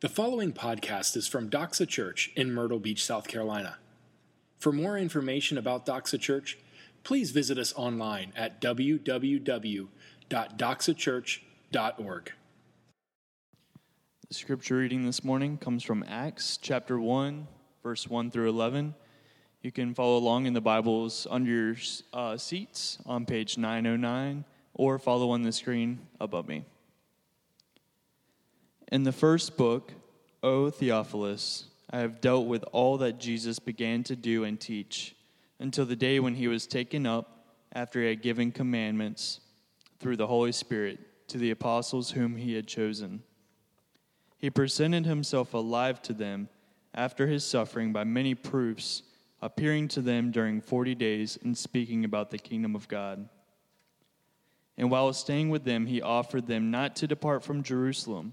The following podcast is from Doxa Church in Myrtle Beach, South Carolina. For more information about Doxa Church, please visit us online at www.doxachurch.org. The scripture reading this morning comes from Acts chapter 1, verse 1 through 11. You can follow along in the Bibles under your seats on page 909 or follow on the screen above me. In the first book, O Theophilus, I have dealt with all that Jesus began to do and teach until the day when he was taken up after he had given commandments through the Holy Spirit to the apostles whom he had chosen. He presented himself alive to them after his suffering by many proofs, appearing to them during 40 days and speaking about the kingdom of God. And while staying with them, he offered them not to depart from Jerusalem,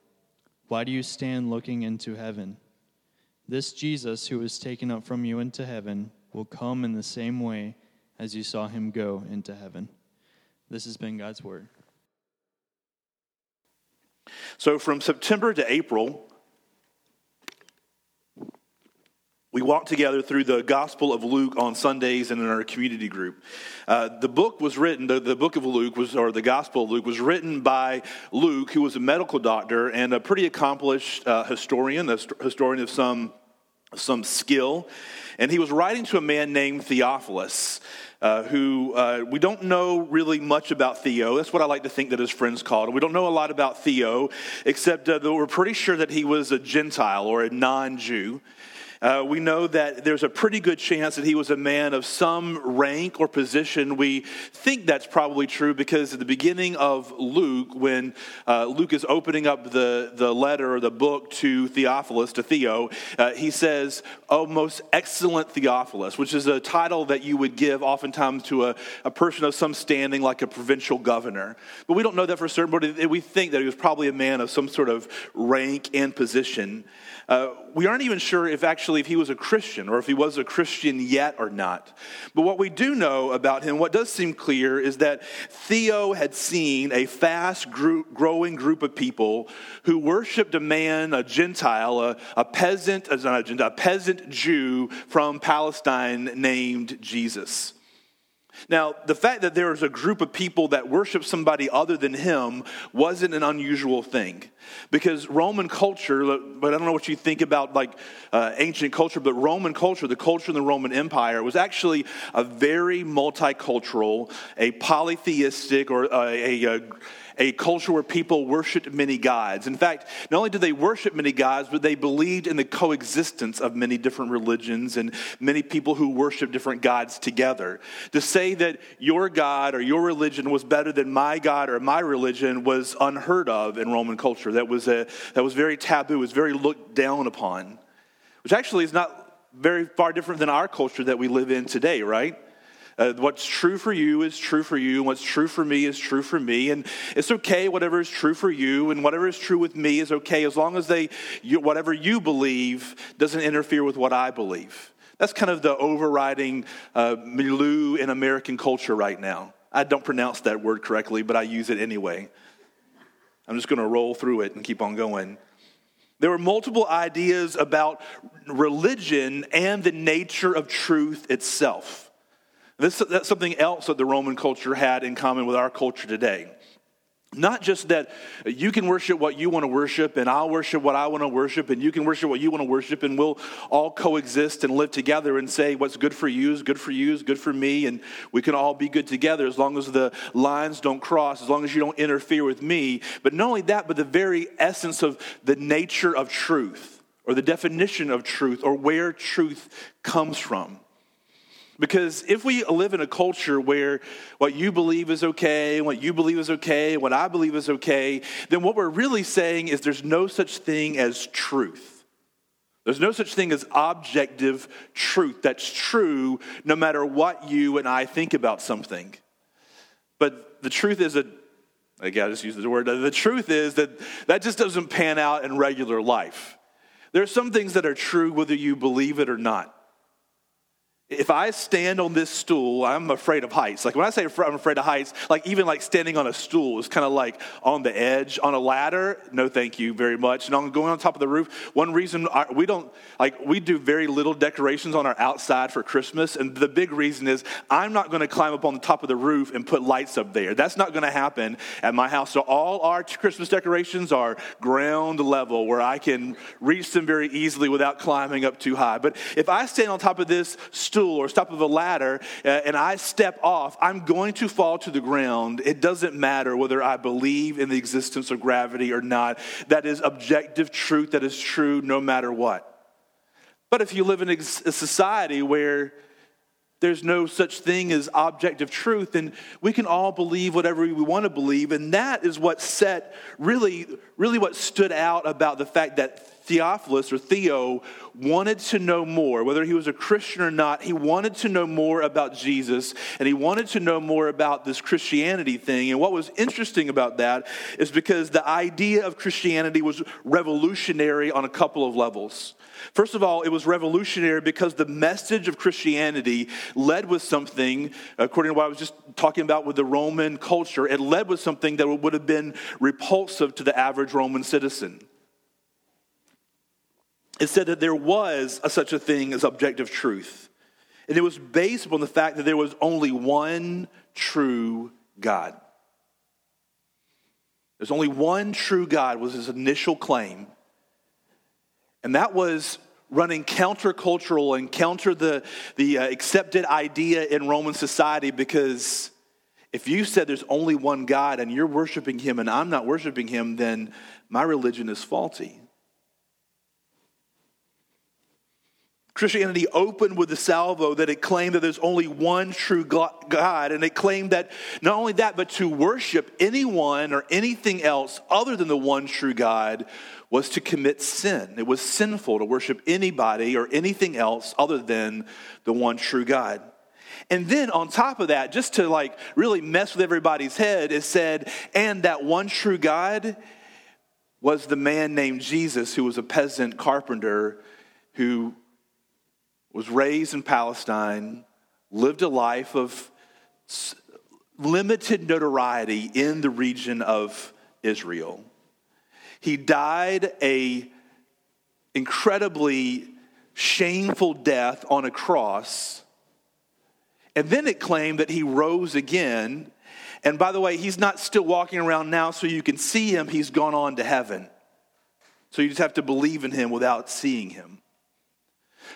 why do you stand looking into heaven? This Jesus who was taken up from you into heaven will come in the same way as you saw him go into heaven." This has been God's word. So from September to April, we walked together through the Gospel of Luke on Sundays and in our community group. The Gospel of Luke was written by Luke, who was a medical doctor and a pretty accomplished historian, a historian of some skill. And he was writing to a man named Theophilus, who we don't know really much about Theo. That's what I like to think that his friends called him. We don't know a lot about Theo, except that we're pretty sure that he was a Gentile or a non-Jew. We know that there's a pretty good chance that he was a man of some rank or position. We think that's probably true because at the beginning of Luke, when Luke is opening up the letter or the book to Theophilus, to Theo, he says, "Oh, most excellent Theophilus," which is a title that you would give oftentimes to a person of some standing, like a provincial governor. But we don't know that for certain, but we think that he was probably a man of some sort of rank and position. We aren't even sure if he was a Christian or if he was a Christian yet or not. But what we do know about him, what does seem clear, is that Theo had seen a fast-growing group of people who worshiped a man, a Gentile, a peasant Jew from Palestine named Jesus. Now, the fact that there was a group of people that worshiped somebody other than him wasn't an unusual thing, because Roman culture, but I don't know what you think about ancient culture, but Roman culture, the culture in the Roman Empire, was actually a very multicultural, a polytheistic, or a culture where people worshiped many gods. In fact, not only did they worship many gods, but they believed in the coexistence of many different religions and many people who worship different gods together. To say that your God or your religion was better than my God or my religion was unheard of in Roman culture. That was very taboo. It was very looked down upon, which actually is not very far different than our culture that we live in today, right? What's true for you is true for you, and what's true for me is true for me. And it's okay, whatever is true for you, and whatever is true with me is okay, as long as whatever you believe doesn't interfere with what I believe. That's kind of the overriding milieu in American culture right now. I don't pronounce that word correctly, but I use it anyway. I'm just going to roll through it and keep on going. There were multiple ideas about religion and the nature of truth itself. That's something else that the Roman culture had in common with our culture today. Not just that you can worship what you want to worship, and I'll worship what I want to worship, and you can worship what you want to worship, and we'll all coexist and live together and say what's good for you is good for you is good for me, and we can all be good together as long as the lines don't cross, as long as you don't interfere with me. But not only that, but the very essence of the nature of truth, or the definition of truth, or where truth comes from. Because if we live in a culture where what you believe is okay, what you believe is okay, what I believe is okay, then what we're really saying is there's no such thing as truth. There's no such thing as objective truth that's true no matter what you and I think about something. But the truth is the truth is that just doesn't pan out in regular life. There are some things that are true whether you believe it or not. If I stand on this stool, I'm afraid of heights. Like when I say I'm afraid of heights, like even like standing on a stool is kind of like on the edge. On a ladder, no thank you very much. And on going on top of the roof, one reason we do very little decorations on our outside for Christmas. And the big reason is I'm not going to climb up on the top of the roof and put lights up there. That's not going to happen at my house. So all our Christmas decorations are ground level where I can reach them very easily without climbing up too high. But if I stand on top of this stool, or top of a ladder, and I step off, I'm going to fall to the ground. It doesn't matter whether I believe in the existence of gravity or not. That is objective truth that is true no matter what. But if you live in a society where there's no such thing as objective truth, then we can all believe whatever we want to believe, and that is what really what stood out about the fact that Theophilus, or Theo, wanted to know more. Whether he was a Christian or not, he wanted to know more about Jesus, and he wanted to know more about this Christianity thing. And what was interesting about that is because the idea of Christianity was revolutionary on a couple of levels. First of all, it was revolutionary because the message of Christianity led with something, according to what I was just talking about with the Roman culture, it led with something that would have been repulsive to the average Roman citizen. It said that there was such a thing as objective truth. And it was based upon the fact that there was only one true God. There's only one true God was his initial claim. And that was running countercultural and counter the accepted idea in Roman society, because if you said there's only one God and you're worshiping him and I'm not worshiping him, then my religion is faulty. Christianity opened with the salvo that it claimed that there's only one true God, and it claimed that not only that, but to worship anyone or anything else other than the one true God was to commit sin. It was sinful to worship anybody or anything else other than the one true God. And then on top of that, just to like really mess with everybody's head, it said, and that one true God was the man named Jesus, who was a peasant carpenter who was raised in Palestine, lived a life of limited notoriety in the region of Israel. He died an incredibly shameful death on a cross. And then it claimed that he rose again. And by the way, he's not still walking around now, so you can see him. He's gone on to heaven. So you just have to believe in him without seeing him.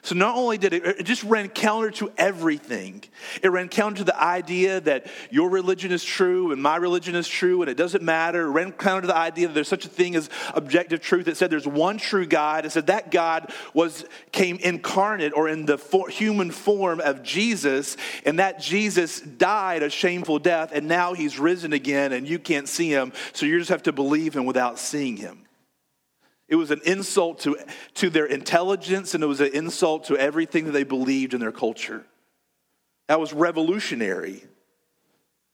So not only did it just ran counter to everything. It ran counter to the idea that your religion is true and my religion is true and it doesn't matter. It ran counter to the idea that there's such a thing as objective truth. It said there's one true God. It said that God came incarnate or in the human form of Jesus, and that Jesus died a shameful death, and now he's risen again and you can't see him, so you just have to believe him without seeing him. It was an insult to their intelligence, and it was an insult to everything that they believed in their culture. That was revolutionary.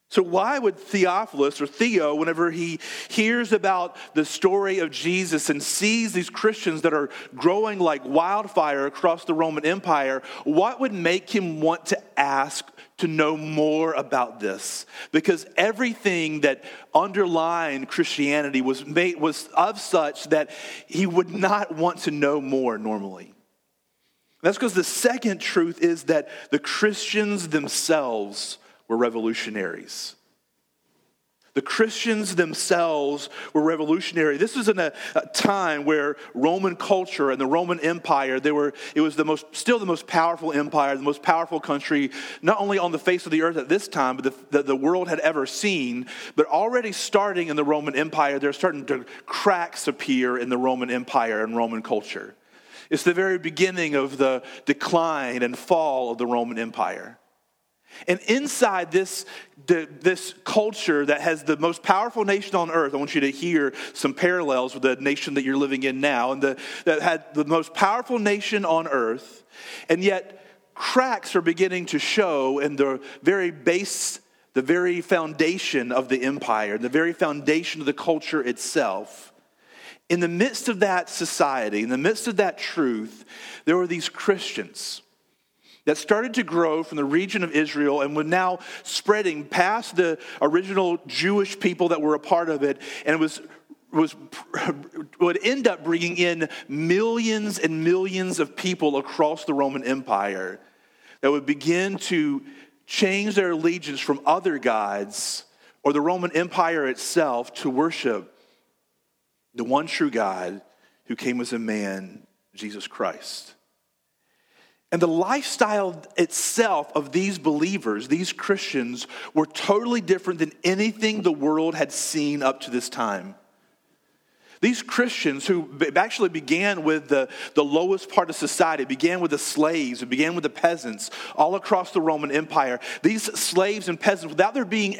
So why would Theophilus, or Theo, whenever he hears about the story of Jesus and sees these Christians that are growing like wildfire across the Roman Empire, what would make him want to ask to know more about this? Because everything that underlined Christianity was of such that he would not want to know more normally. That's because the second truth is that the Christians themselves were revolutionaries. The Christians themselves were revolutionary. This was in a time where Roman culture and the Roman Empire, it was still the most powerful empire, the most powerful country, not only on the face of the earth at this time, but the world had ever seen. But already starting in the Roman Empire, there are starting to cracks appear in the Roman Empire and Roman culture. It's the very beginning of the decline and fall of the Roman Empire. And inside this culture that has the most powerful nation on earth, I want you to hear some parallels with the nation that you're living in now, and that had the most powerful nation on earth, and yet cracks are beginning to show in the very base, the very foundation of the empire, the very foundation of the culture itself. In the midst of that society, in the midst of that truth, there were these Christians that started to grow from the region of Israel and were now spreading past the original Jewish people that were a part of it, and would end up bringing in millions and millions of people across the Roman Empire that would begin to change their allegiance from other gods or the Roman Empire itself to worship the one true God who came as a man, Jesus Christ. And the lifestyle itself of these believers, these Christians, were totally different than anything the world had seen up to this time. These Christians, who actually began with the lowest part of society, began with the slaves, it began with the peasants all across the Roman Empire. These slaves and peasants, without there being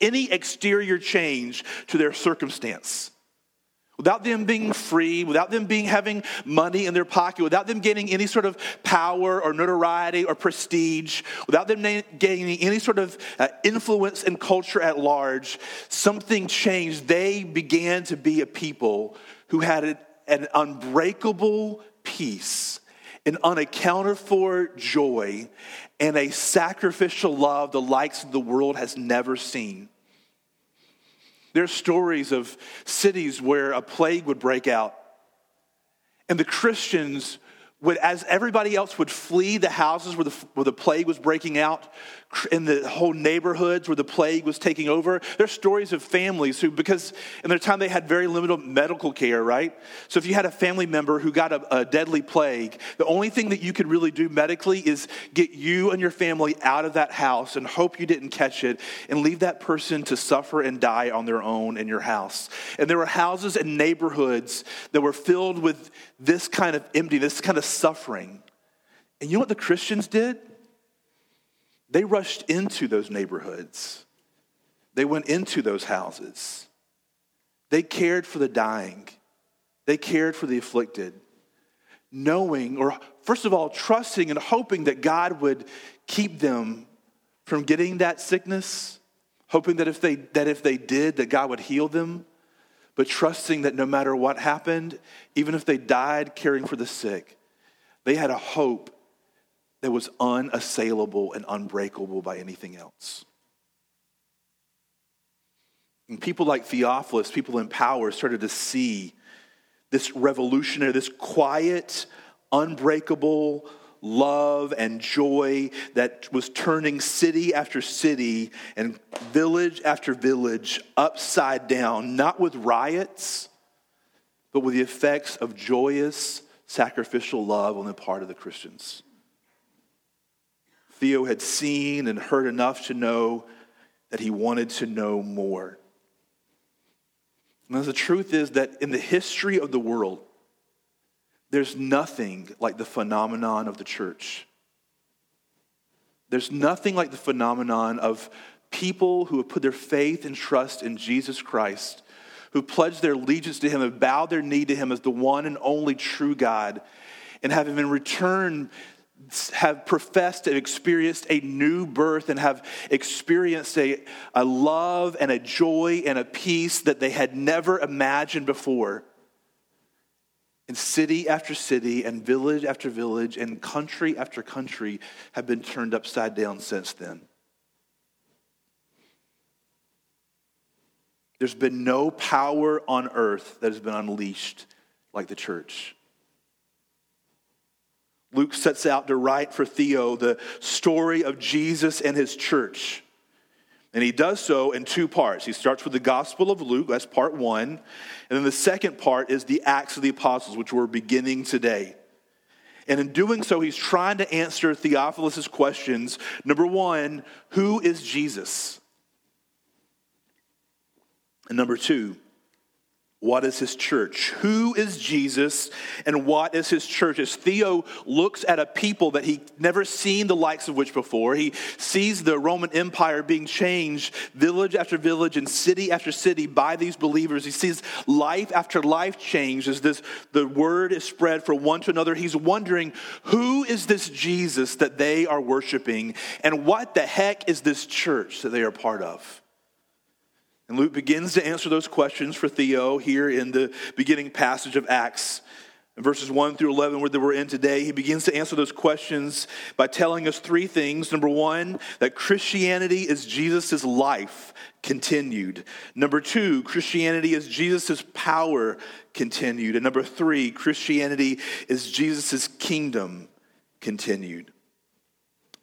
any exterior change to their circumstance, without them being free, without them having money in their pocket, without them gaining any sort of power or notoriety or prestige, without them gaining any sort of influence in culture at large, something changed. They began to be a people who had an unbreakable peace, an unaccounted for joy, and a sacrificial love the likes of the world has never seen. There are stories of cities where a plague would break out, and the Christians would, as everybody else would flee the houses where the plague was breaking out, in the whole neighborhoods where the plague was taking over. There are stories of families who, because in their time they had very limited medical care, right? So if you had a family member who got a deadly plague, the only thing that you could really do medically is get you and your family out of that house and hope you didn't catch it and leave that person to suffer and die on their own in your house. And there were houses and neighborhoods that were filled with this kind of emptiness, this kind of suffering. And you know what the Christians did? They rushed into those neighborhoods. They went into those houses. They cared for the dying. They cared for the afflicted, knowing, or first of all, trusting and hoping that God would keep them from getting that sickness, hoping that if they did, that God would heal them, but trusting that no matter what happened, even if they died caring for the sick, they had a hope that was unassailable and unbreakable by anything else. And people like Theophilus, people in power, started to see this revolutionary, this quiet, unbreakable love and joy that was turning city after city and village after village upside down, not with riots, but with the effects of joyous, sacrificial love on the part of the Christians. Theo had seen and heard enough to know that he wanted to know more. And the truth is that in the history of the world, there's nothing like the phenomenon of the church. There's nothing like the phenomenon of people who have put their faith and trust in Jesus Christ, who pledged their allegiance to him and bowed their knee to him as the one and only true God, and having in return have professed and experienced a new birth and have experienced a love and a joy and a peace that they had never imagined before. And city after city and village after village and country after country have been turned upside down since then. There's been no power on earth that has been unleashed like the church. Luke sets out to write for Theo the story of Jesus and his church. And he does so in two parts. He starts with the Gospel of Luke, that's part one. And then the second part is the Acts of the Apostles, which we're beginning today. And in doing so, he's trying to answer Theophilus' questions. Number one, who is Jesus? And number two, what is his church? Who is Jesus and what is his church? As Theo looks at a people that he never seen the likes of which before, he sees the Roman Empire being changed village after village and city after city by these believers. He sees life after life change as the word is spread from one to another. He's wondering, who is this Jesus that they are worshiping? And what the heck is this church that they are part of? And Luke begins to answer those questions for Theo here in the beginning passage of Acts. In verses 1 through 11, where we're in today, he begins to answer those questions by telling us three things. Number one, that Christianity is Jesus' life continued. Number two, Christianity is Jesus' power continued. And number three, Christianity is Jesus' kingdom continued.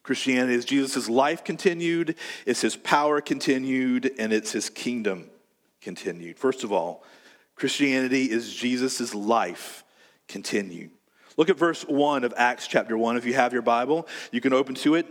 Christianity is Jesus' life continued, it's his power continued, and it's his kingdom continued. First of all, Christianity is Jesus' life continued. Look at verse 1 of Acts chapter 1. If you have your Bible, you can open to it.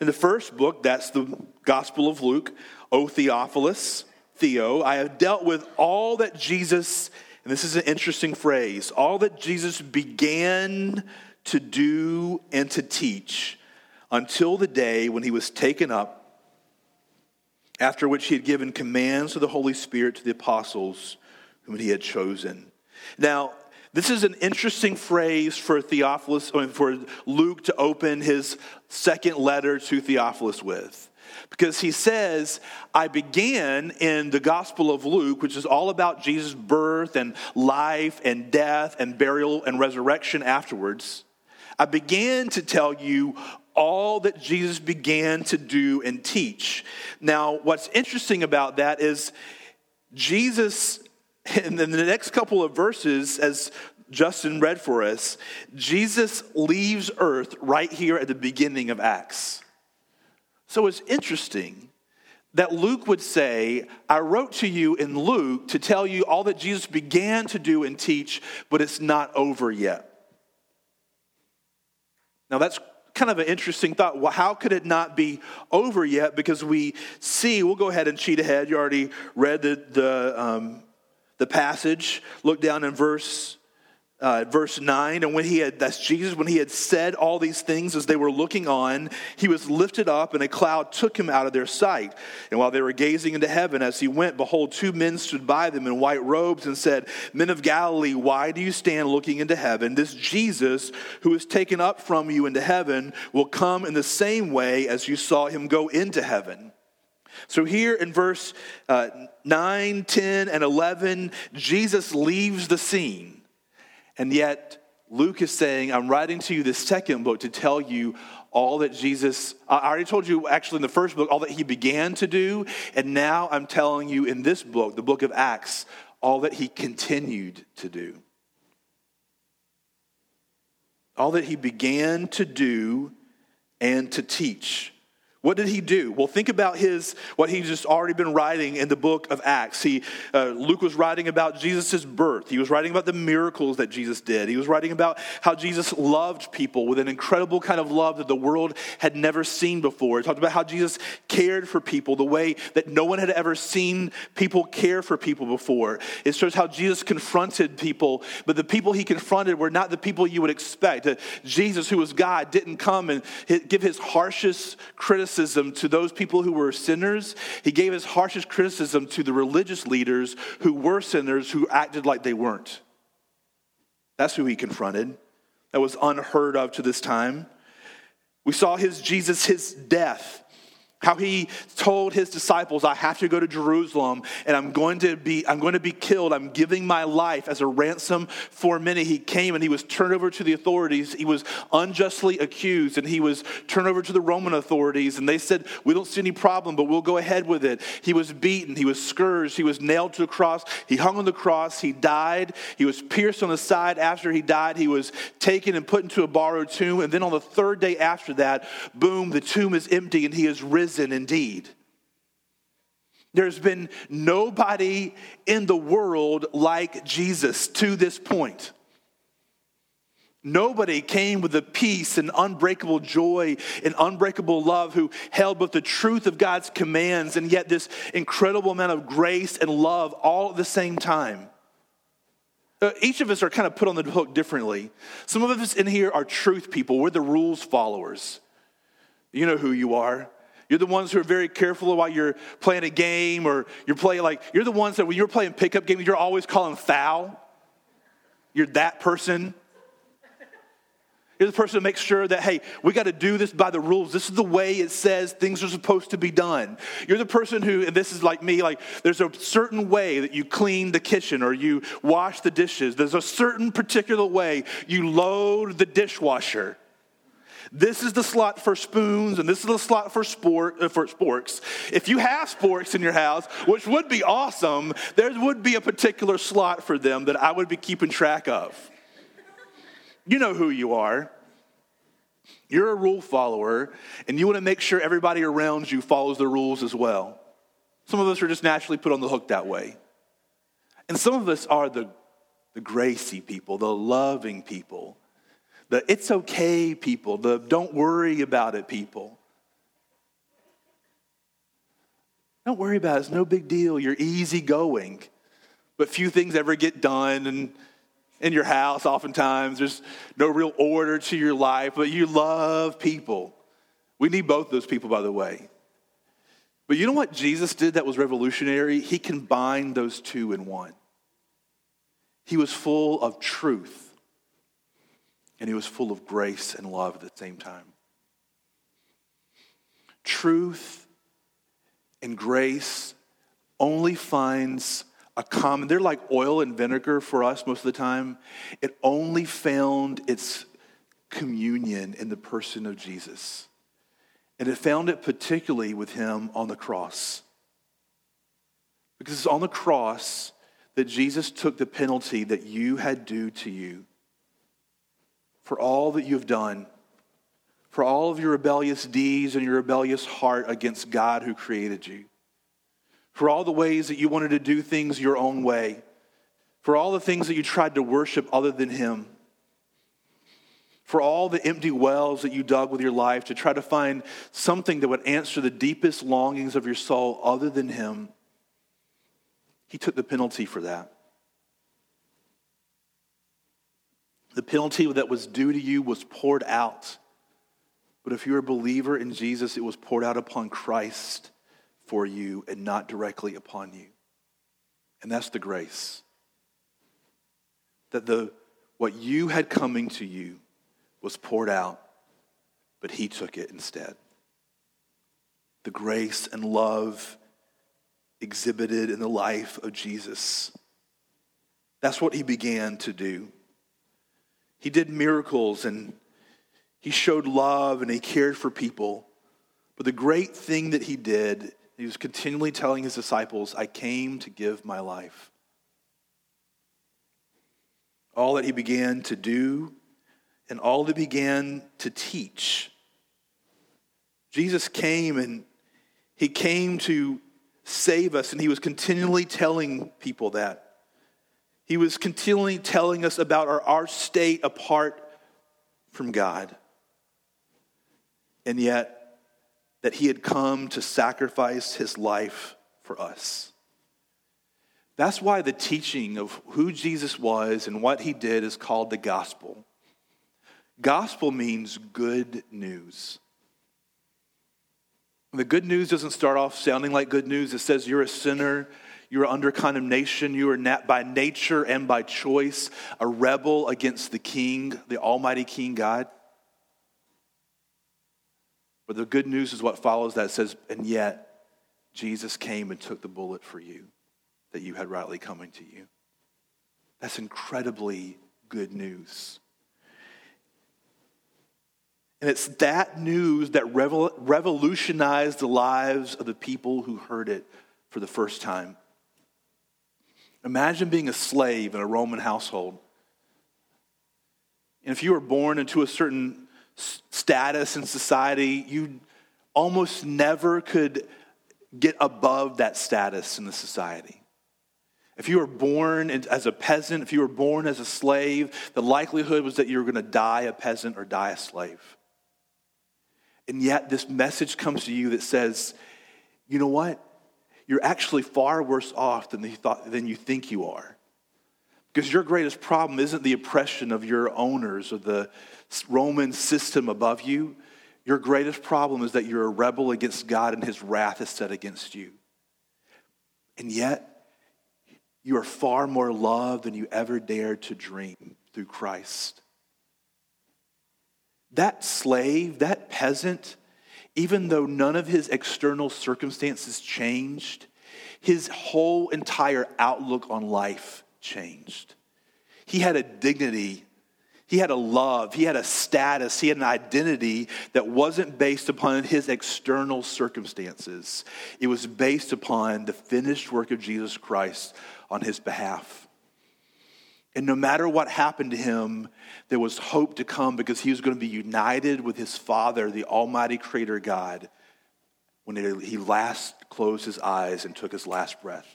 In the first book, that's the Gospel of Luke, O Theophilus, Theo, I have dealt with all that Jesus, and this is an interesting phrase, all that Jesus began to do and to teach until the day when he was taken up, after which he had given commands of the Holy Spirit to the apostles whom he had chosen. Now, this is an interesting phrase for Theophilus, I mean, for Luke to open his second letter to Theophilus with. Because he says, I began in the Gospel of Luke, which is all about Jesus' birth and life and death and burial and resurrection afterwards. I began to tell you all that Jesus began to do and teach. Now, what's interesting about that is Jesus, in the next couple of verses, as Justin read for us, Jesus leaves earth right here at the beginning of Acts. So it's interesting that Luke would say, I wrote to you in Luke to tell you all that Jesus began to do and teach, but it's not over yet. Now that's kind of an interesting thought. Well, how could it not be over yet? Because we see, we'll go ahead and cheat ahead. You already read the passage. Look down in verse 9, and when he had, that's Jesus, when he had said all these things as they were looking on, he was lifted up and a cloud took him out of their sight. And while they were gazing into heaven as he went, behold, two men stood by them in white robes and said, Men of Galilee, why do you stand looking into heaven? This Jesus who is taken up from you into heaven will come in the same way as you saw him go into heaven. So here in verse 9, 10, and 11, Jesus leaves the scene. And yet, Luke is saying, I'm writing to you this second book to tell you all that Jesus, I already told you actually in the first book, all that he began to do. And now I'm telling you in this book, the book of Acts, all that he continued to do. All that he began to do and to teach. What did he do? Well, think about what he's just already been writing in the book of Acts. Luke was writing about Jesus' birth. He was writing about the miracles that Jesus did. He was writing about how Jesus loved people with an incredible kind of love that the world had never seen before. He talked about how Jesus cared for people the way that no one had ever seen people care for people before. It shows how Jesus confronted people, but the people he confronted were not the people you would expect. Jesus, who was God, didn't come and give his harshest criticism to those people who were sinners. He gave his harshest criticism to the religious leaders who were sinners, who acted like they weren't. That's who he confronted. That was unheard of to this time. We saw his death, how he told his disciples, I have to go to Jerusalem and I'm going to be killed. I'm giving my life as a ransom for many. He came and he was turned over to the authorities. He was unjustly accused and he was turned over to the Roman authorities. And they said, we don't see any problem, but we'll go ahead with it. He was beaten. He was scourged. He was nailed to the cross. He hung on the cross. He died. He was pierced on the side. After he died, he was taken and put into a borrowed tomb. And then on the third day after that, boom, the tomb is empty and he is risen risen indeed. There's been nobody in the world like Jesus to this point. Nobody came with the peace and unbreakable joy and unbreakable love who held both the truth of God's commands and yet this incredible amount of grace and love all at the same time. Each of us are kind of put on the hook differently. Some of us in here are truth people. We're the rules followers. You know who you are. You're the ones who are very careful while you're playing a game or you're playing like, you're the ones that when you're playing pickup games, you're always calling foul. You're that person. You're the person to make sure that, hey, we got to do this by the rules. This is the way it says things are supposed to be done. You're the person who, and this is like me, like there's a certain way that you clean the kitchen or you wash the dishes. There's a certain particular way you load the dishwasher. This is the slot for spoons, and this is the slot for sporks. If you have sporks in your house, which would be awesome, there would be a particular slot for them that I would be keeping track of. You know who you are. You're a rule follower, and you want to make sure everybody around you follows the rules as well. Some of us are just naturally put on the hook that way. And some of us are the gracey people, the loving people, the it's okay people, the don't worry about it people. Don't worry about it. It's no big deal. You're easygoing, but few things ever get done, and in your house, oftentimes, there's no real order to your life, but you love people. We need both those people, by the way. But you know what Jesus did that was revolutionary? He combined those two in one. He was full of truth, and he was full of grace and love at the same time. Truth and grace only finds they're like oil and vinegar for us most of the time. It only found its communion in the person of Jesus. And it found it particularly with him on the cross. Because it's on the cross that Jesus took the penalty that you had due to you for all that you've done, for all of your rebellious deeds and your rebellious heart against God who created you. For all the ways that you wanted to do things your own way. For all the things that you tried to worship other than him. For all the empty wells that you dug with your life to try to find something that would answer the deepest longings of your soul other than him. He took the penalty for that. The penalty that was due to you was poured out. But if you're a believer in Jesus, it was poured out upon Christ for you and not directly upon you. And that's the grace. That what you had coming to you was poured out, but he took it instead. The grace and love exhibited in the life of Jesus. That's what he began to do. He did miracles and he showed love and he cared for people. But the great thing that he did, he was continually telling his disciples, I came to give my life. All that he began to do and all that he began to teach. Jesus came and he came to save us, and he was continually telling people that. He was continually telling us about our state apart from God. And yet, that he had come to sacrifice his life for us. That's why the teaching of who Jesus was and what he did is called the gospel. Gospel means good news. The good news doesn't start off sounding like good news. It says you're a sinner, you're under condemnation, you are by nature and by choice a rebel against the King, the Almighty King God. But the good news is what follows that. It says, and yet Jesus came and took the bullet for you that you had rightly coming to you. That's incredibly good news. And it's that news that revolutionized the lives of the people who heard it for the first time. Imagine being a slave in a Roman household. And if you were born into a certain status in society, you almost never could get above that status in the society. If you were born as a peasant, if you were born as a slave, the likelihood was that you were going to die a peasant or die a slave. And yet this message comes to you that says, you know what? You're actually far worse off than you think you are. Because your greatest problem isn't the oppression of your owners or the Roman system above you. Your greatest problem is that you're a rebel against God and his wrath is set against you. And yet, you are far more loved than you ever dared to dream through Christ. That slave, that peasant, even though none of his external circumstances changed, his whole entire outlook on life changed. He had a dignity, he had a love, he had a status, he had an identity that wasn't based upon his external circumstances. It was based upon the finished work of Jesus Christ on his behalf. And no matter what happened to him, there was hope to come because he was going to be united with his Father, the Almighty Creator God, when he last closed his eyes and took his last breath.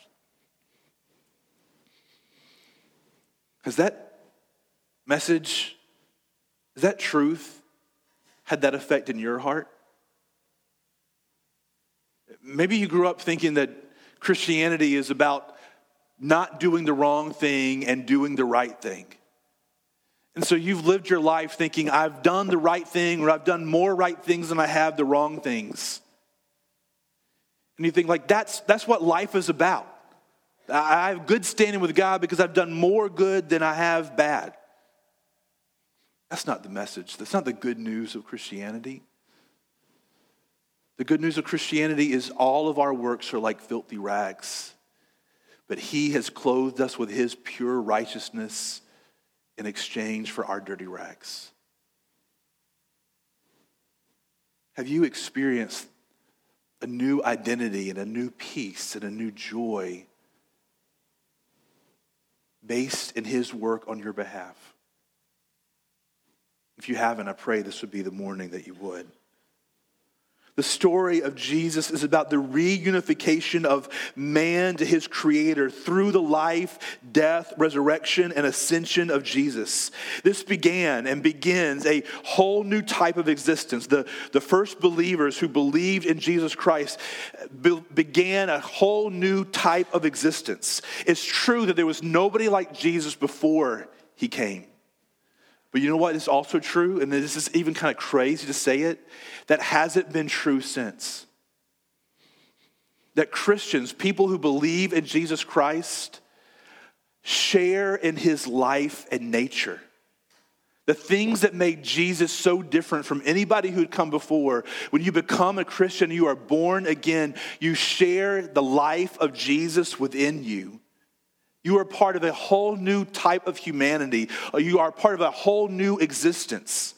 Has that message, has that truth had that effect in your heart? Maybe you grew up thinking that Christianity is about not doing the wrong thing and doing the right thing. And so you've lived your life thinking, I've done the right thing, or I've done more right things than I have the wrong things. And you think, like, that's what life is about. I have good standing with God because I've done more good than I have bad. That's not the message. That's not the good news of Christianity. The good news of Christianity is all of our works are like filthy rags. But he has clothed us with his pure righteousness in exchange for our dirty rags. Have you experienced a new identity and a new peace and a new joy based in his work on your behalf? If you haven't, I pray this would be the morning that you would. The story of Jesus is about the reunification of man to his Creator through the life, death, resurrection, and ascension of Jesus. This began and begins a whole new type of existence. The first believers who believed in Jesus Christ began a whole new type of existence. It's true that there was nobody like Jesus before he came. But you know what is also true, and this is even kind of crazy to say it, that hasn't been true since. That Christians, people who believe in Jesus Christ, share in his life and nature. The things that made Jesus so different from anybody who had come before. When you become a Christian, you are born again. You share the life of Jesus within you. You are part of a whole new type of humanity. You are part of a whole new existence.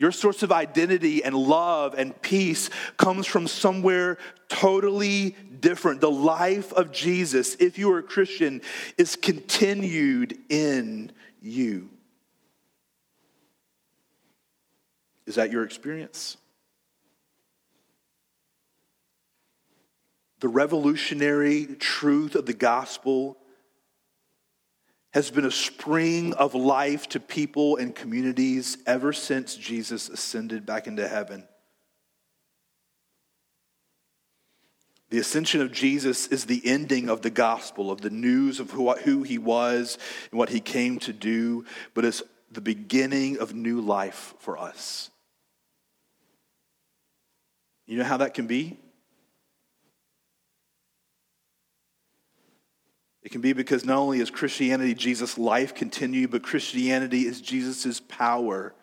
Your source of identity and love and peace comes from somewhere totally different. The life of Jesus, if you are a Christian, is continued in you. Is that your experience? The revolutionary truth of the gospel has been a spring of life to people and communities ever since Jesus ascended back into heaven. The ascension of Jesus is the ending of the gospel, of the news of who he was and what he came to do, but it's the beginning of new life for us. You know how that can be? It can be because not only is Christianity Jesus' life continued, but Christianity is Jesus' power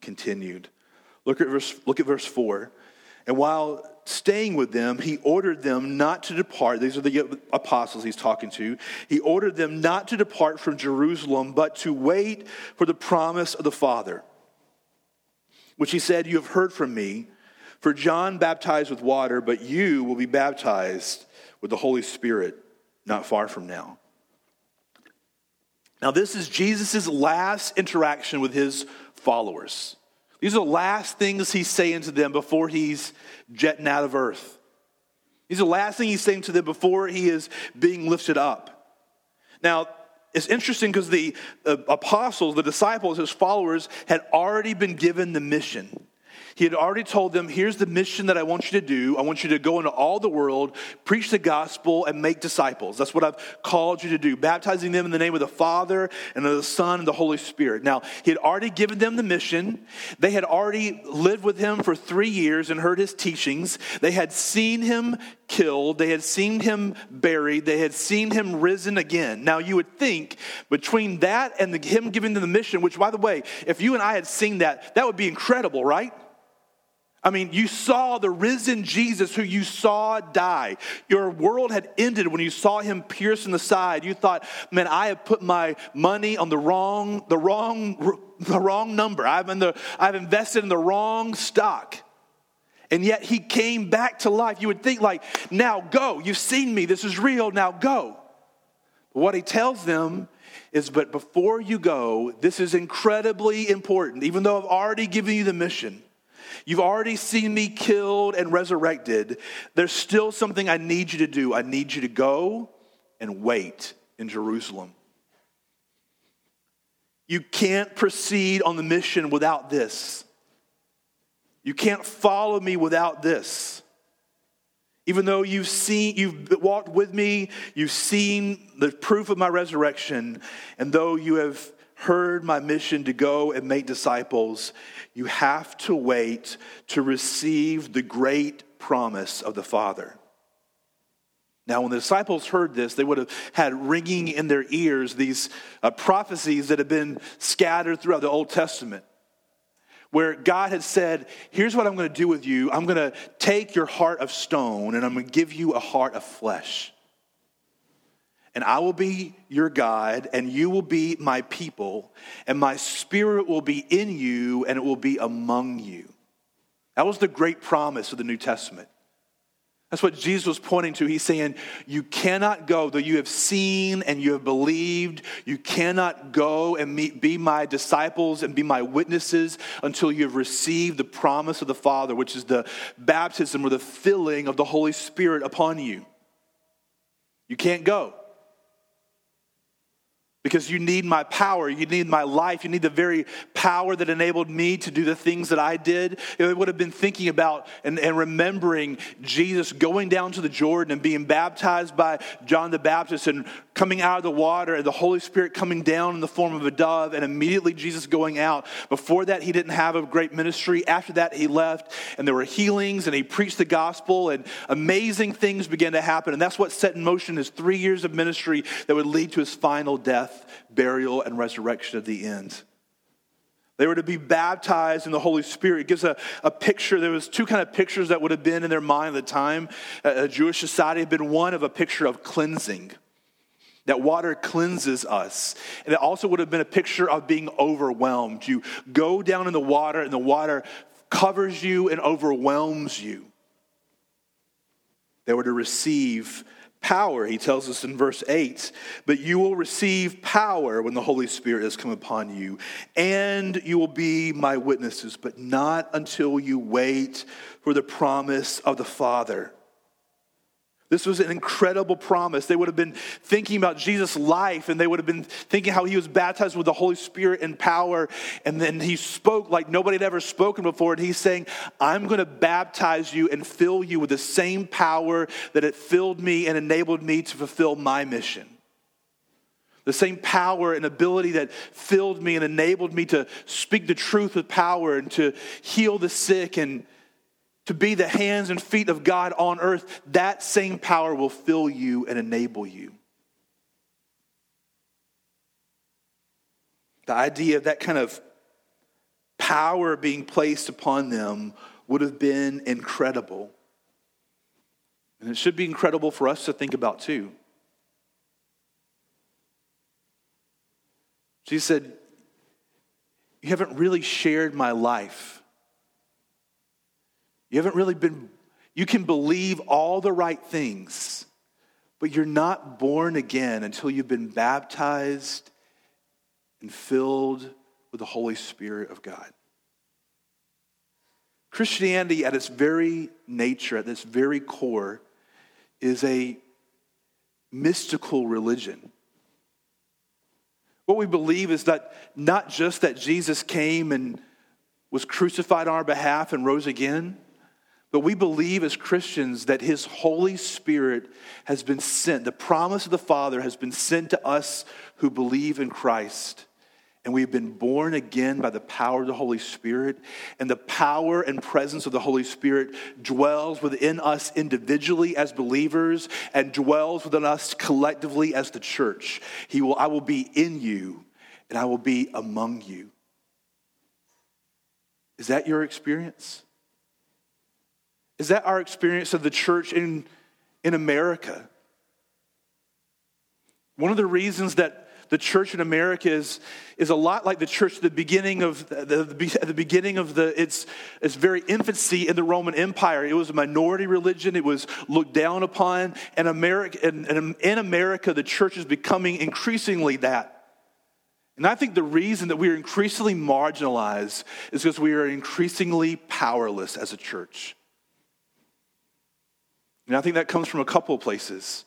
continued. Look at verse 4. And while staying with them, he ordered them not to depart. These are the apostles he's talking to. He ordered them not to depart from Jerusalem, but to wait for the promise of the Father, which he said, "You have heard from me, for John baptized with water, but you will be baptized with the Holy Spirit not far from now." Now, this is Jesus' last interaction with his followers. These are the last things he's saying to them before he's jetting out of earth. These are the last things he's saying to them before he is being lifted up. Now, it's interesting because the apostles, the disciples, his followers, had already been given the mission. He had already told them, here's the mission that I want you to do. I want you to go into all the world, preach the gospel, and make disciples. That's what I've called you to do, baptizing them in the name of the Father and of the Son and the Holy Spirit. Now, he had already given them the mission. They had already lived with him for 3 years and heard his teachings. They had seen him killed. They had seen him buried. They had seen him risen again. Now, you would think between that and him giving them the mission, which, by the way, if you and I had seen that, that would be incredible, right? I mean, you saw the risen Jesus who you saw die. Your world had ended when you saw him pierced in the side. You thought, man, I have put my money on the wrong number. I've invested in the wrong stock. And yet he came back to life. You would think like, now go. You've seen me. This is real. Now go. But what he tells them is, but before you go, this is incredibly important. Even though I've already given you the mission, you've already seen me killed and resurrected, there's still something I need you to do. I need you to go and wait in Jerusalem. You can't proceed on the mission without this. You can't follow me without this. Even though you've walked with me, you've seen the proof of my resurrection, and though you have heard my mission to go and make disciples, you have to wait to receive the great promise of the Father. Now, when the disciples heard this, they would have had ringing in their ears these prophecies that have been scattered throughout the Old Testament, where God had said, here's what I'm going to do with you. I'm going to take your heart of stone and I'm going to give you a heart of flesh. And I will be your God, and you will be my people, and my spirit will be in you, and it will be among you. That was the great promise of the New Testament. That's what Jesus was pointing to. He's saying, you cannot go, though you have seen and you have believed, you cannot go and be my disciples and be my witnesses until you have received the promise of the Father, which is the baptism or the filling of the Holy Spirit upon you. You can't go. Because you need my power, you need my life, you need the very power that enabled me to do the things that I did. They would have been thinking about and remembering Jesus going down to the Jordan and being baptized by John the Baptist and coming out of the water and the Holy Spirit coming down in the form of a dove and immediately Jesus going out. Before that, he didn't have a great ministry. After that, he left and there were healings and he preached the gospel and amazing things began to happen. And that's what set in motion his 3 years of ministry that would lead to his final death, burial, and resurrection at the end. They were to be baptized in the Holy Spirit. It gives a picture. There was two kind of pictures that would have been in their mind at the time. A Jewish society had been one of a picture of cleansing, that water cleanses us. And it also would have been a picture of being overwhelmed. You go down in the water and the water covers you and overwhelms you. They were to receive power. He tells us in verse 8, but you will receive power when the Holy Spirit has come upon you, and you will be my witnesses, but not until you wait for the promise of the Father. This was an incredible promise. They would have been thinking about Jesus' life, and they would have been thinking how he was baptized with the Holy Spirit and power, and then he spoke like nobody had ever spoken before, and he's saying, I'm going to baptize you and fill you with the same power that it filled me and enabled me to fulfill my mission. The same power and ability that filled me and enabled me to speak the truth with power and to heal the sick and to be the hands and feet of God on earth, that same power will fill you and enable you. The idea of that kind of power being placed upon them would have been incredible. And it should be incredible for us to think about too. Jesus said, you haven't really shared my life. You haven't really been, you can believe all the right things, but you're not born again until you've been baptized and filled with the Holy Spirit of God. Christianity at its very nature, at its very core, is a mystical religion. What we believe is that not just that Jesus came and was crucified on our behalf and rose again, but we believe as Christians that his Holy Spirit has been sent. The promise of the Father has been sent to us who believe in Christ. And we've been born again by the power of the Holy Spirit. And the power and presence of the Holy Spirit dwells within us individually as believers and dwells within us collectively as the church. I will be in you and I will be among you. Is that your experience? Is that our experience of the church in America? One of the reasons that the church in America is a lot like the church at the beginning of its very infancy in the Roman Empire. It was a minority religion. It was looked down upon. And in America, the church is becoming increasingly that. And I think the reason that we are increasingly marginalized is because we are increasingly powerless as a church. And I think that comes from a couple of places.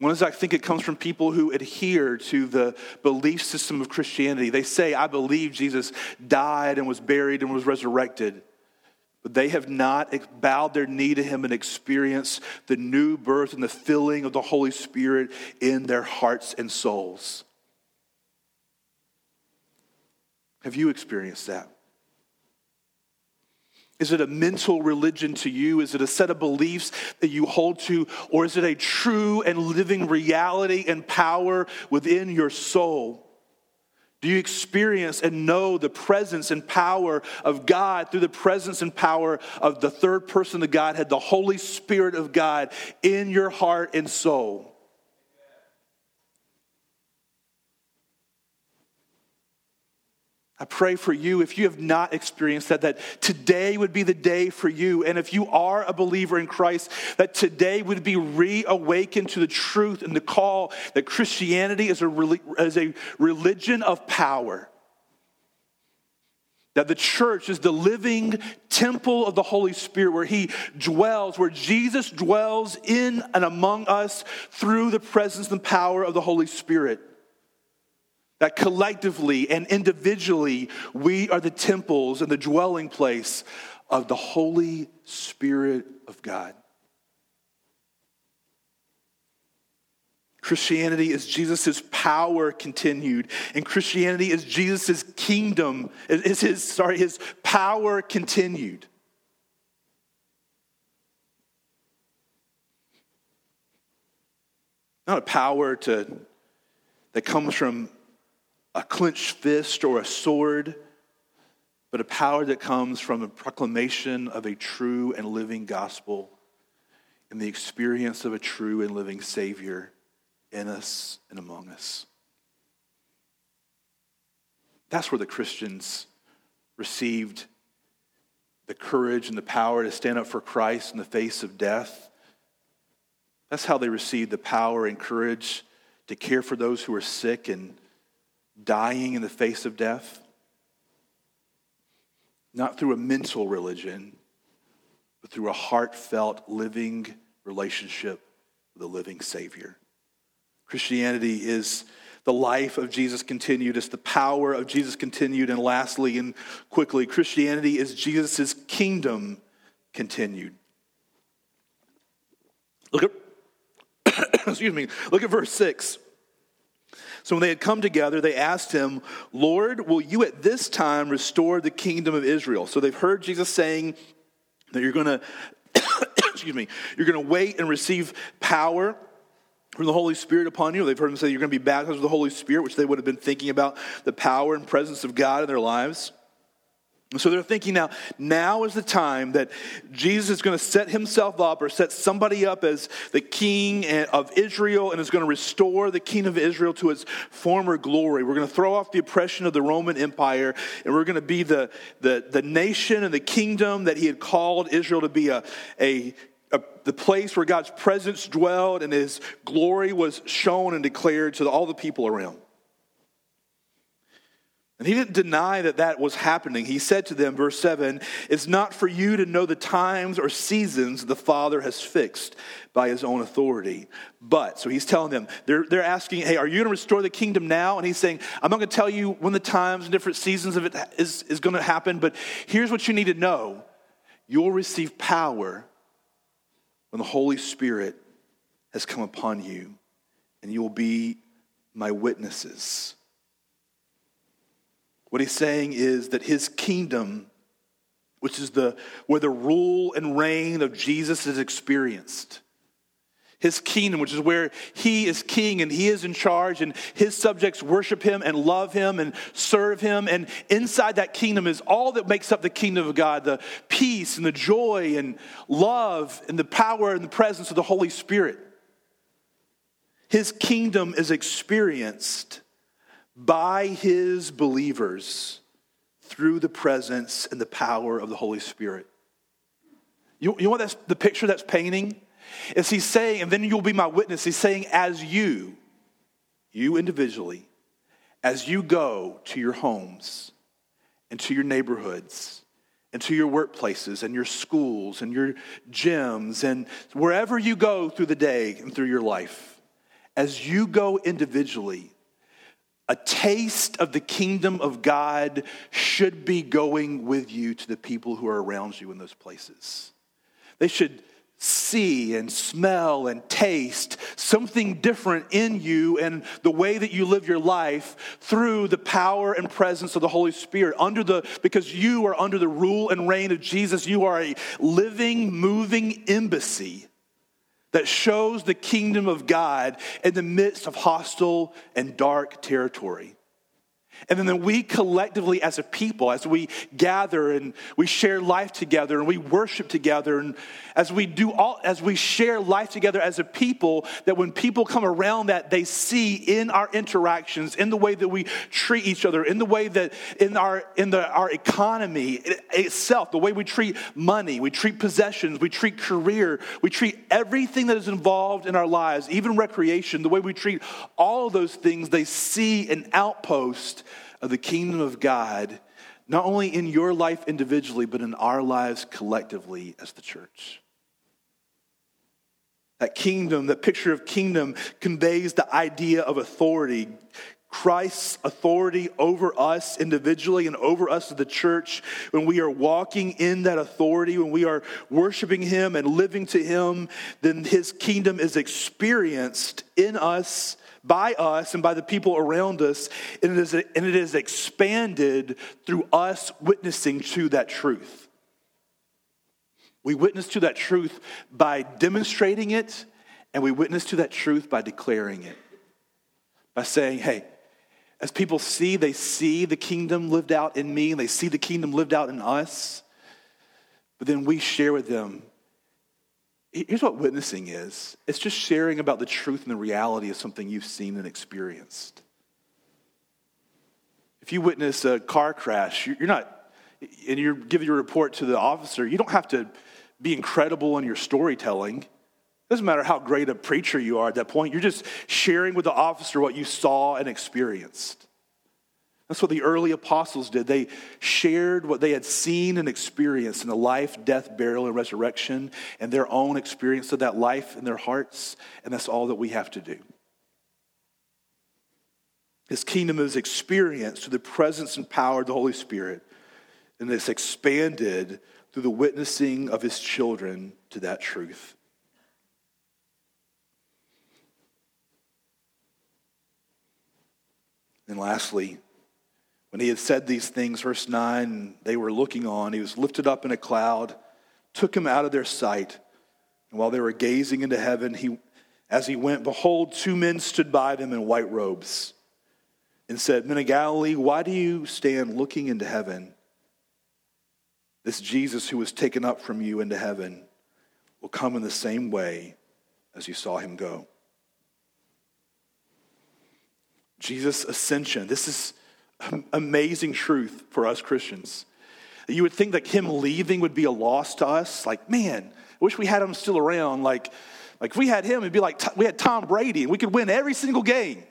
One is I think it comes from people who adhere to the belief system of Christianity. They say, I believe Jesus died and was buried and was resurrected. But they have not bowed their knee to him and experienced the new birth and the filling of the Holy Spirit in their hearts and souls. Have you experienced that? Is it a mental religion to you? Is it a set of beliefs that you hold to? Or is it a true and living reality and power within your soul? Do you experience and know the presence and power of God through the presence and power of the third person of Godhead, the Holy Spirit of God in your heart and soul? I pray for you, if you have not experienced that today would be the day for you. And if you are a believer in Christ, that today would be reawakened to the truth and the call that Christianity is a religion of power. That the church is the living temple of the Holy Spirit where he dwells, where Jesus dwells in and among us through the presence and power of the Holy Spirit. That collectively and individually, we are the temples and the dwelling place of the Holy Spirit of God. Christianity is Jesus' power continued, and Christianity is Jesus' kingdom, his power continued. Not a power that comes from a clenched fist or a sword, but a power that comes from a proclamation of a true and living gospel and the experience of a true and living Savior in us and among us. That's where the Christians received the courage and the power to stand up for Christ in the face of death. That's how they received the power and courage to care for those who are sick and dying in the face of death, not through a mental religion, but through a heartfelt, living relationship with a living Savior. Christianity is the life of Jesus continued. It's the power of Jesus continued. And lastly and quickly, Christianity is Jesus' kingdom continued. Look at verse 6. So when they had come together, they asked him, Lord, will you at this time restore the kingdom of Israel? So they've heard Jesus saying that you're going to, you're going to wait and receive power from the Holy Spirit upon you. They've heard him say you're going to be baptized with the Holy Spirit, which they would have been thinking about the power and presence of God in their lives. And so they're thinking now is the time that Jesus is going to set himself up or set somebody up as the king of Israel and is going to restore the kingdom of Israel to its former glory. We're going to throw off the oppression of the Roman Empire and we're going to be the nation and the kingdom that he had called Israel to be, the place where God's presence dwelled and his glory was shown and declared to all the people around. And he didn't deny that that was happening. He said to them, verse 7, "It's not for you to know the times or seasons the Father has fixed by his own authority." But, so he's telling them, they're asking, hey, are you going to restore the kingdom now? And he's saying, I'm not going to tell you when the times and different seasons of it is going to happen, but here's what you need to know. You'll receive power when the Holy Spirit has come upon you, and you will be my witnesses. What he's saying is that his kingdom, which is where the rule and reign of Jesus is experienced, his kingdom, which is where he is king and he is in charge and his subjects worship him and love him and serve him. And inside that kingdom is all that makes up the kingdom of God, the peace and the joy and love and the power and the presence of the Holy Spirit. His kingdom is experienced by his believers through the presence and the power of the Holy Spirit. You know what that's the picture that's painting? Is he's saying, and then you'll be my witness. He's saying, as you individually, as you go to your homes and to your neighborhoods and to your workplaces and your schools and your gyms and wherever you go through the day and through your life, as you go individually, a taste of the kingdom of God should be going with you to the people who are around you in those places. They should see and smell and taste something different in you and the way that you live your life through the power and presence of the Holy Spirit. Because you are under the rule and reign of Jesus, you are a living, moving embassy that shows the kingdom of God in the midst of hostile and dark territory. And then we collectively as a people, as we gather and we share life together and we worship together, and as we share life together as a people, that when people come around that, they see in our interactions, in the way that we treat each other, in the way that in our economy itself, the way we treat money, we treat possessions, we treat career, we treat everything that is involved in our lives, even recreation, the way we treat all of those things, they see an outpost of the kingdom of God, not only in your life individually, but in our lives collectively as the church. That kingdom, that picture of kingdom, conveys the idea of authority. Christ's authority over us individually and over us as the church. When we are walking in that authority, when we are worshiping him and living to him, then his kingdom is experienced in us, by us, and by the people around us, and it is expanded through us witnessing to that truth. We witness to that truth by demonstrating it, and we witness to that truth by declaring it. By saying, hey, as people see, they see the kingdom lived out in me, and they see the kingdom lived out in us, but then we share with them. Here's what witnessing is. It's just sharing about the truth and the reality of something you've seen and experienced. If you witness a car crash, you're giving your report to the officer, you don't have to be incredible in your storytelling. It doesn't matter how great a preacher you are at that point. You're just sharing with the officer what you saw and experienced. That's what the early apostles did. They shared what they had seen and experienced in the life, death, burial, and resurrection, and their own experience of that life in their hearts, and that's all that we have to do. His kingdom is experienced through the presence and power of the Holy Spirit, and it's expanded through the witnessing of his children to that truth. And lastly, when he had said these things, verse 9, they were looking on. He was lifted up in a cloud, took him out of their sight. And while they were gazing into heaven, as he went, behold, two men stood by them in white robes and said, "Men of Galilee, why do you stand looking into heaven? This Jesus who was taken up from you into heaven will come in the same way as you saw him go." Jesus' ascension. This is amazing truth for us Christians. You would think that him leaving would be a loss to us. Like, man, I wish we had him still around. Like if we had him, it'd be like we had Tom Brady and we could win every single game.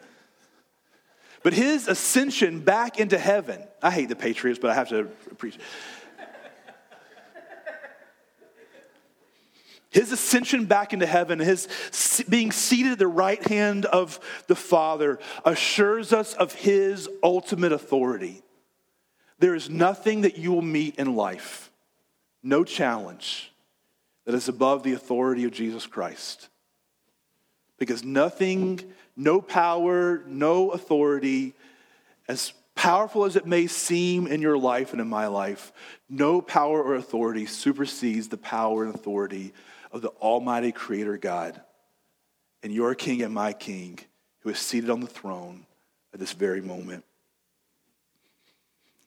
But his ascension back into heaven, I hate the Patriots, but I have to appreciate his ascension back into heaven, his being seated at the right hand of the Father assures us of his ultimate authority. There is nothing that you will meet in life, no challenge, that is above the authority of Jesus Christ. Because nothing, no power, no authority, as powerful as it may seem in your life and in my life, no power or authority supersedes the power and authority of the Almighty Creator God and your King and my King, who is seated on the throne at this very moment.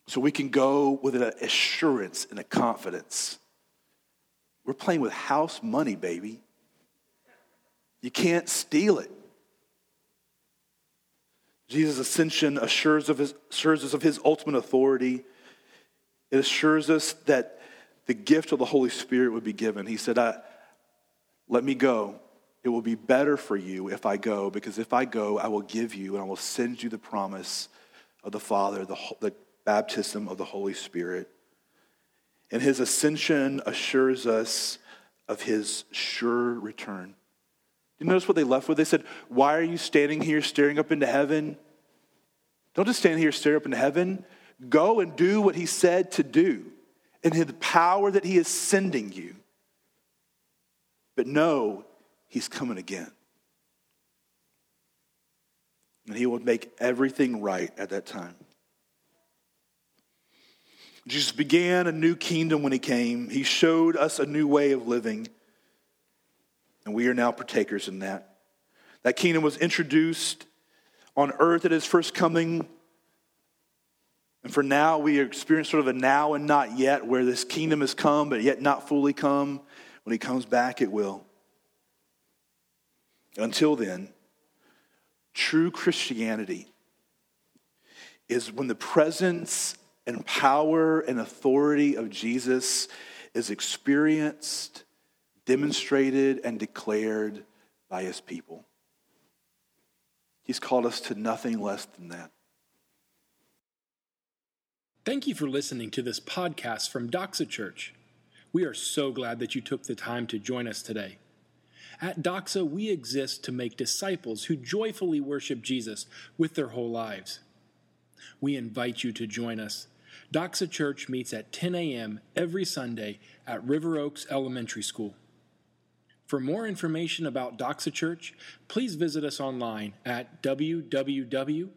So we can go with an assurance and a confidence. We're playing with house money, baby. You can't steal it. Jesus' ascension assures us of his ultimate authority. It assures us that the gift of the Holy Spirit would be given. He said, let me go. It will be better for you if I go, because if I go, I will give you and I will send you the promise of the Father, the baptism of the Holy Spirit. And his ascension assures us of his sure return. You notice what they left with? They said, why are you standing here staring up into heaven? Don't just stand here and stare up into heaven. Go and do what he said to do and the power that he is sending you. But know he's coming again. And he will make everything right at that time. Jesus began a new kingdom when he came. He showed us a new way of living. And we are now partakers in that. That kingdom was introduced on earth at his first coming. And for now, we experience sort of a now and not yet, where this kingdom has come, but yet not fully come. When he comes back, it will. Until then, true Christianity is when the presence and power and authority of Jesus is experienced, demonstrated, and declared by his people. He's called us to nothing less than that. Thank you for listening to this podcast from Doxa Church. We are so glad that you took the time to join us today. At Doxa, we exist to make disciples who joyfully worship Jesus with their whole lives. We invite you to join us. Doxa Church meets at 10 a.m. every Sunday at River Oaks Elementary School. For more information about Doxa Church, please visit us online at www.doxachurch.org.